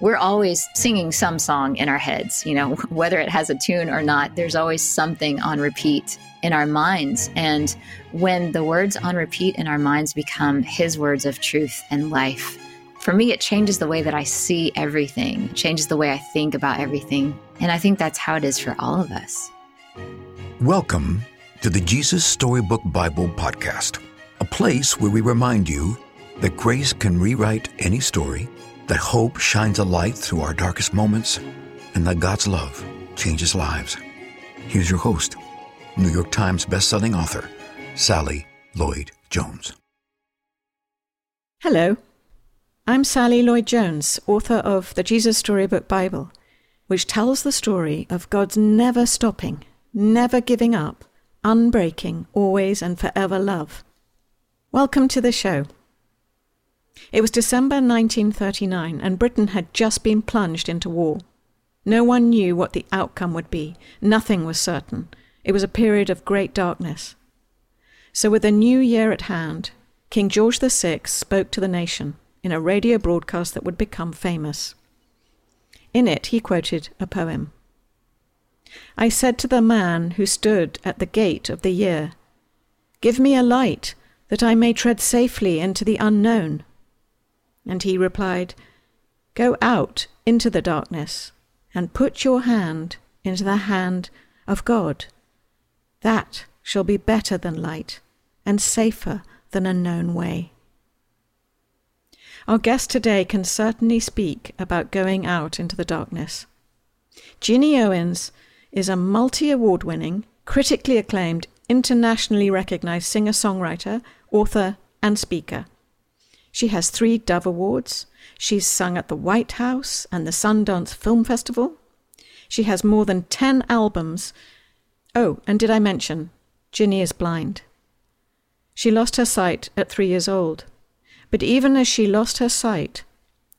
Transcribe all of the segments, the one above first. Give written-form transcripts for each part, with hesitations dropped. we're always singing some song in our heads, you know, whether it has a tune or not, there's always something on repeat in our minds. And when the words on repeat in our minds become his words of truth and life, for me, it changes the way that I see everything, it changes the way I think about everything. And I think that's how it is for all of us. Welcome to the Jesus Storybook Bible podcast, a place where we remind you that grace can rewrite any story, that hope shines a light through our darkest moments, and that God's love changes lives. Here's your host, New York Times bestselling author, Sally Lloyd-Jones. Hello, I'm Sally Lloyd-Jones, author of the Jesus Storybook Bible, which tells the story of God's never stopping, never giving up, unbreaking, always and forever love. Welcome to the show. It was December 1939, and Britain had just been plunged into war. No one knew what the outcome would be. Nothing was certain. It was a period of great darkness. So with the new year at hand, King George VI spoke to the nation in a radio broadcast that would become famous. In it, he quoted a poem. I said to the man who stood at the gate of the year, "Give me a light, that I may tread safely into the unknown." And he replied, "Go out into the darkness and put your hand into the hand of God. That shall be better than light and safer than a known way." Our guest today can certainly speak about going out into the darkness. Ginny Owens is a multi-award-winning, critically acclaimed, internationally recognized singer-songwriter, author, and speaker. She has 3 Dove Awards. She's sung at the White House and the Sundance Film Festival. She has more than 10 albums. Oh, and did I mention, Ginny is blind. She lost her sight at 3 years old. But even as she lost her sight,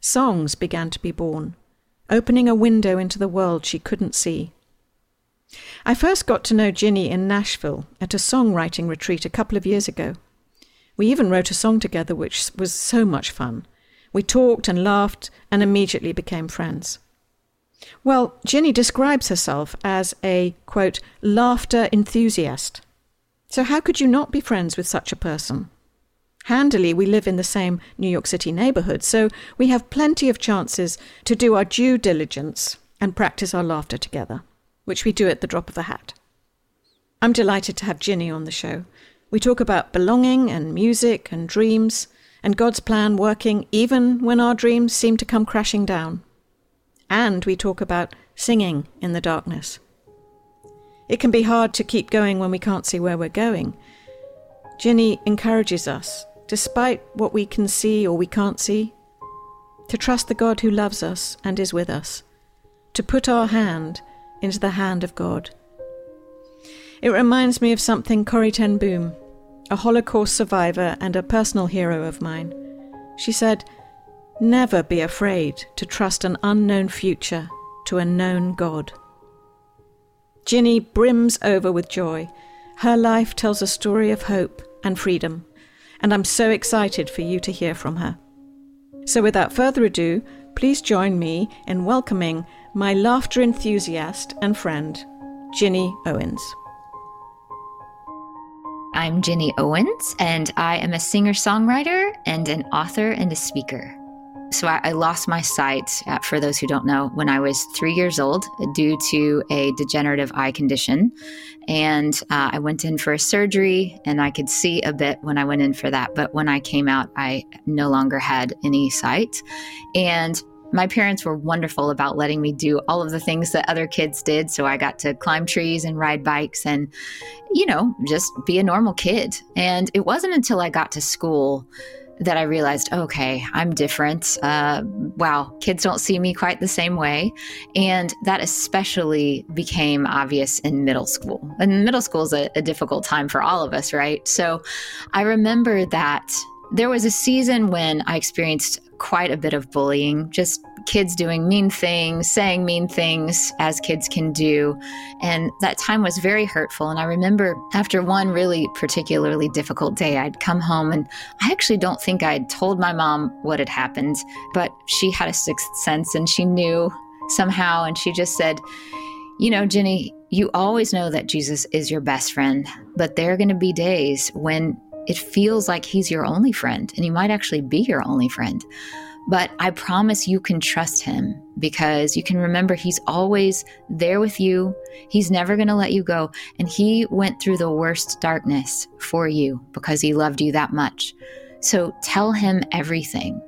songs began to be born, opening a window into the world she couldn't see. I first got to know Ginny in Nashville at a songwriting retreat a couple of years ago. We even wrote a song together, which was so much fun. We talked and laughed and immediately became friends. Well, Ginny describes herself as a, quote, laughter enthusiast. So how could you not be friends with such a person? Handily, we live in the same New York City neighborhood, so we have plenty of chances to do our due diligence and practice our laughter together, which we do at the drop of a hat. I'm delighted to have Ginny on the show. We talk about belonging and music and dreams and God's plan working even when our dreams seem to come crashing down. And we talk about singing in the darkness. It can be hard to keep going when we can't see where we're going. Ginny encourages us, despite what we can see or we can't see, to trust the God who loves us and is with us, to put our hand into the hand of God. It reminds me of something Corrie ten Boom, a Holocaust survivor and a personal hero of mine. She said, "Never be afraid to trust an unknown future to a known God." Ginny brims over with joy. Her life tells a story of hope and freedom, and I'm so excited for you to hear from her. So without further ado, please join me in welcoming my laughter enthusiast and friend, Ginny Owens. I'm Ginny Owens, and I am a singer-songwriter and an author and a speaker. So I lost my sight, for those who don't know, when I was 3 years old due to a degenerative eye condition. And I went in for a surgery, and I could see a bit when I went in for that. But when I came out, I no longer had any sight. And my parents were wonderful about letting me do all of the things that other kids did. So I got to climb trees and ride bikes and, you know, just be a normal kid. And it wasn't until I got to school that I realized, okay, I'm different. Wow, kids don't see me quite the same way. And that especially became obvious in middle school. And middle school is a difficult time for all of us, right? So I remember that there was a season when I experienced quite a bit of bullying, just kids doing mean things, saying mean things as kids can do. And that time was very hurtful. And I remember after one really particularly difficult day, I'd come home and I actually don't think I'd told my mom what had happened, but she had a sixth sense and she knew somehow. And she just said, you know, Ginny, you always know that Jesus is your best friend, but there are going to be days when it feels like he's your only friend, and he might actually be your only friend. But I promise you can trust him because you can remember he's always there with you. He's never going to let you go. And he went through the worst darkness for you because he loved you that much. So tell him everything.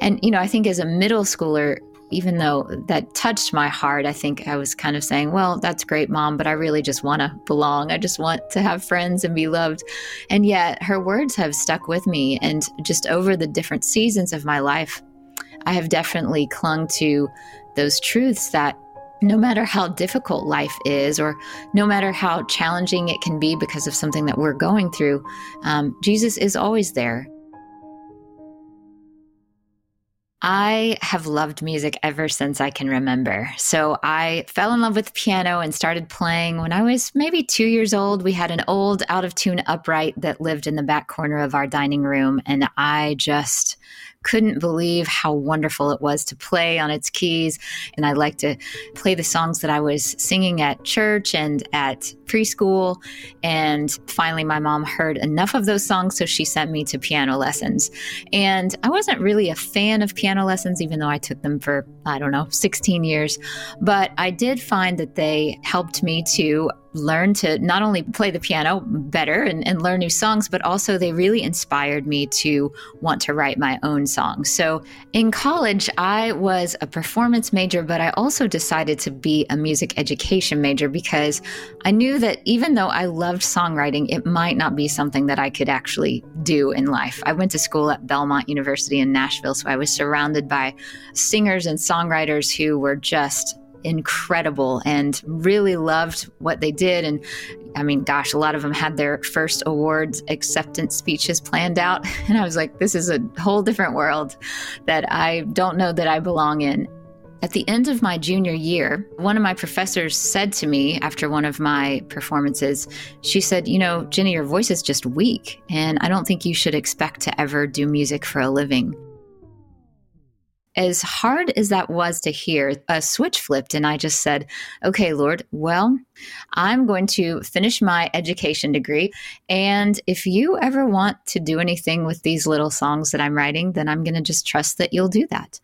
And, you know, I think as a middle schooler, even though that touched my heart, I think I was kind of saying, well, that's great, Mom, but I really just want to belong. I just want to have friends and be loved. And yet her words have stuck with me. And just over the different seasons of my life, I have definitely clung to those truths that no matter how difficult life is, or no matter how challenging it can be because of something that we're going through, Jesus is always there. I have loved music ever since I can remember. So I fell in love with piano and started playing when I was maybe 2 years old. We had an old out-of-tune upright that lived in the back corner of our dining room, and I just couldn't believe how wonderful it was to play on its keys. And I liked to play the songs that I was singing at church and at preschool. And finally, my mom heard enough of those songs, so she sent me to piano lessons. And I wasn't really a fan of piano lessons, even though I took them for, 16 years. But I did find that they helped me to learn to not only play the piano better and learn new songs, but also they really inspired me to want to write my own songs. So in college, I was a performance major, but I also decided to be a music education major because I knew that even though I loved songwriting, it might not be something that I could actually do in life. I went to school at Belmont University in Nashville, so I was surrounded by singers and songwriters who were just incredible and really loved what they did. And I mean, gosh, a lot of them had their first awards acceptance speeches planned out. And I was like, this is a whole different world that I don't know that I belong in. At the end of my junior year, one of my professors said to me after one of my performances, she said, you know, Ginny, your voice is just weak, and I don't think you should expect to ever do music for a living. As hard as that was to hear, a switch flipped and I just said, okay, Lord, well, I'm going to finish my education degree. And if you ever want to do anything with these little songs that I'm writing, then I'm going to just trust that you'll do that.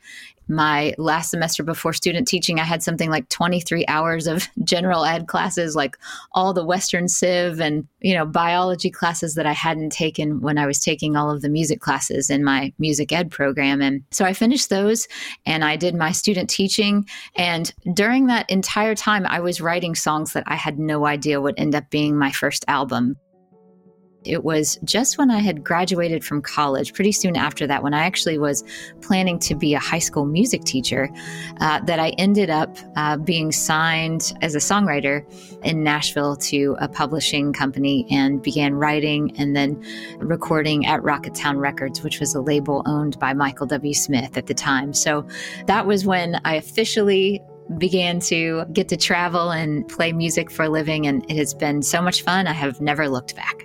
My last semester before student teaching, I had something like 23 hours of general ed classes, like all the Western Civ and, biology classes that I hadn't taken when I was taking all of the music classes in my music ed program. And so I finished those and I did my student teaching. And during that entire time, I was writing songs that I had no idea would end up being my first album. It was just when I had graduated from college, pretty soon after that, when I actually was planning to be a high school music teacher, that I ended up being signed as a songwriter in Nashville to a publishing company and began writing and then recording at Rocket Town Records, which was a label owned by Michael W. Smith at the time. So that was when I officially began to get to travel and play music for a living, and it has been so much fun. I have never looked back.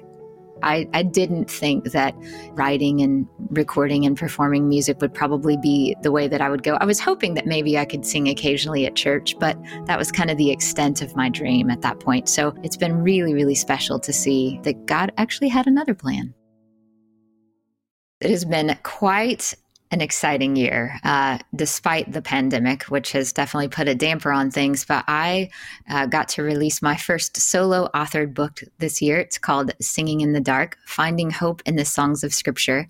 I didn't think that writing and recording and performing music would probably be the way that I would go. I was hoping that maybe I could sing occasionally at church, but that was kind of the extent of my dream at that point. So it's been really, really special to see that God actually had another plan. It has been quite an exciting year, despite the pandemic, which has definitely put a damper on things. But I got to release my first solo authored book this year. It's called Singing in the Dark: Finding Hope in the Songs of Scripture.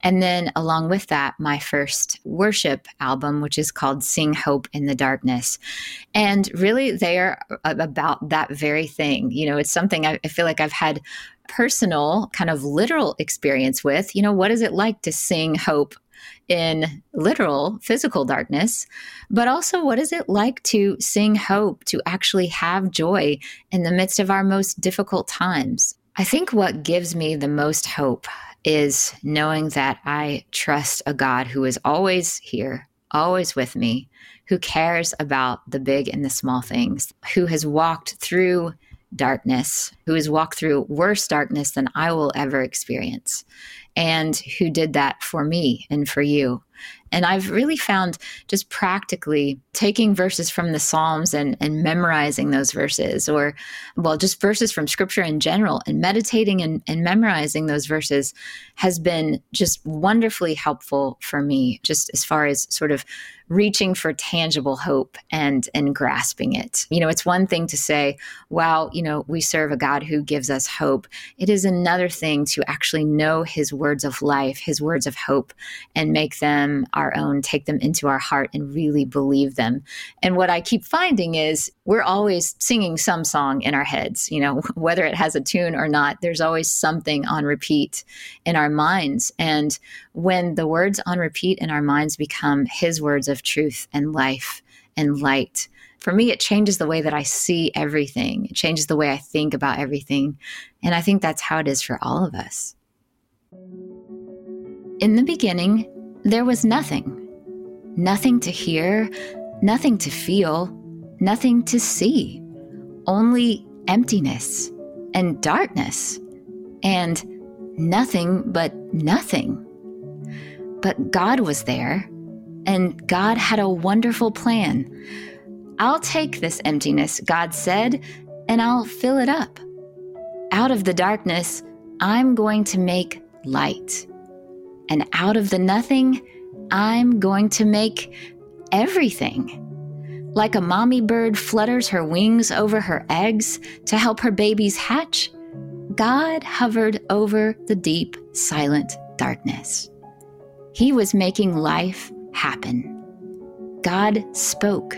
And then along with that, my first worship album, which is called Sing Hope in the Darkness. And really they are about that very thing. You know, it's something I feel like I've had personal kind of literal experience with. You know, what is it like to sing hope in literal physical darkness, but also what is it like to sing hope, to actually have joy in the midst of our most difficult times? I think what gives me the most hope is knowing that I trust a God who is always here, always with me, who cares about the big and the small things, who has walked through darkness, who has walked through worse darkness than I will ever experience, and who did that for me and for you. And I've really found just practically taking verses from the Psalms and memorizing those verses, or, well, just verses from Scripture in general, and meditating and memorizing those verses has been just wonderfully helpful for me, just as far as sort of reaching for tangible hope and grasping it. You know, it's one thing to say, wow, you know, we serve a God who gives us hope. It is another thing to actually know his words of life, his words of hope, and make them our own, take them into our heart and really believe them. And what I keep finding is we're always singing some song in our heads, you know, whether it has a tune or not, there's always something on repeat in our minds. And when the words on repeat in our minds become his words of truth and life and light, for me, it changes the way that I see everything. It changes the way I think about everything. And I think that's how it is for all of us. In the beginning, there was nothing, nothing to hear, nothing to feel, nothing to see, only emptiness and darkness and nothing but nothing. But God was there, and God had a wonderful plan. I'll take this emptiness, God said, and I'll fill it up. Out of the darkness, I'm going to make light. And out of the nothing, I'm going to make everything. Like a mommy bird flutters her wings over her eggs to help her babies hatch, God hovered over the deep, silent darkness. He was making life happen. God spoke.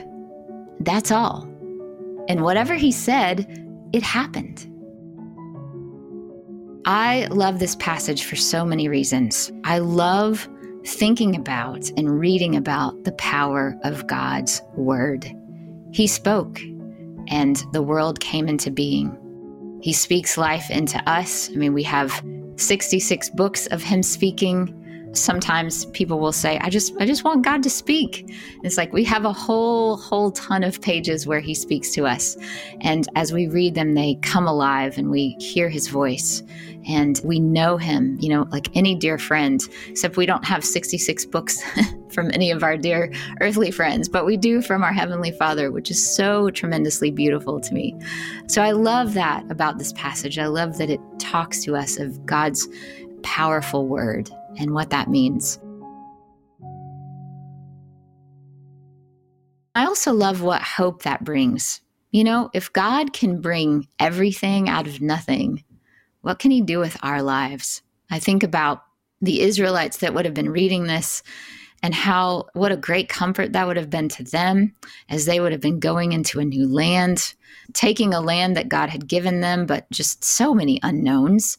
That's all. And whatever he said, it happened. I love this passage for so many reasons. I love thinking about and reading about the power of God's word. He spoke, and the world came into being. He speaks life into us. I mean, we have 66 books of him speaking. Sometimes people will say, I just want God to speak. And it's like we have a whole ton of pages where he speaks to us. And as we read them, they come alive and we hear his voice and we know him, you know, like any dear friend, except we don't have 66 books from any of our dear earthly friends, but we do from our Heavenly Father, which is so tremendously beautiful to me. So I love that about this passage. I love that it talks to us of God's powerful word and what that means. I also love what hope that brings. You know, if God can bring everything out of nothing, what can he do with our lives? I think about the Israelites that would have been reading this and how, what a great comfort that would have been to them as they would have been going into a new land, taking a land that God had given them, but just so many unknowns.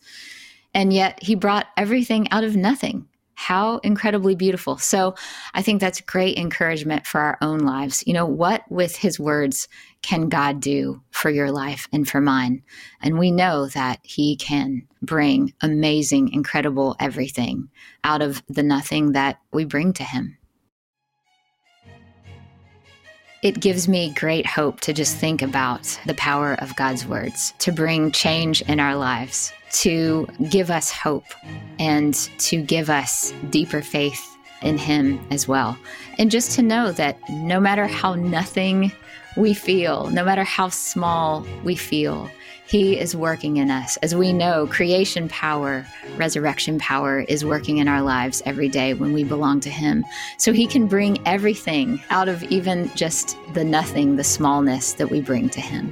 And yet he brought everything out of nothing. How incredibly beautiful. So I think that's great encouragement for our own lives. You know, what with his words can God do for your life and for mine? And we know that he can bring amazing, incredible everything out of the nothing that we bring to him. It gives me great hope to just think about the power of God's words, to bring change in our lives, to give us hope, and to give us deeper faith in him as well. And just to know that no matter how nothing we feel, no matter how small we feel, he is working in us. As we know, creation power, resurrection power is working in our lives every day when we belong to him. So he can bring everything out of even just the nothing, the smallness that we bring to him.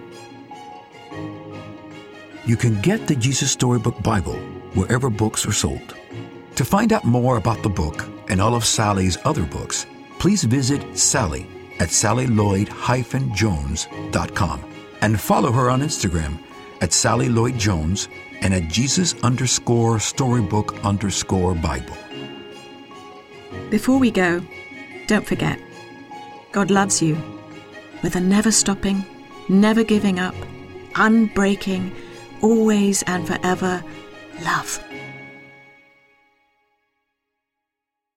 You can get the Jesus Storybook Bible wherever books are sold. To find out more about the book and all of Sally's other books, please visit Sally at sallyloyd-jones.com and follow her on Instagram at Sally Lloyd-Jones and at Jesus_Storybook_Bible. Before we go, don't forget, God loves you with a never stopping, never giving up, unbreaking, always and forever love.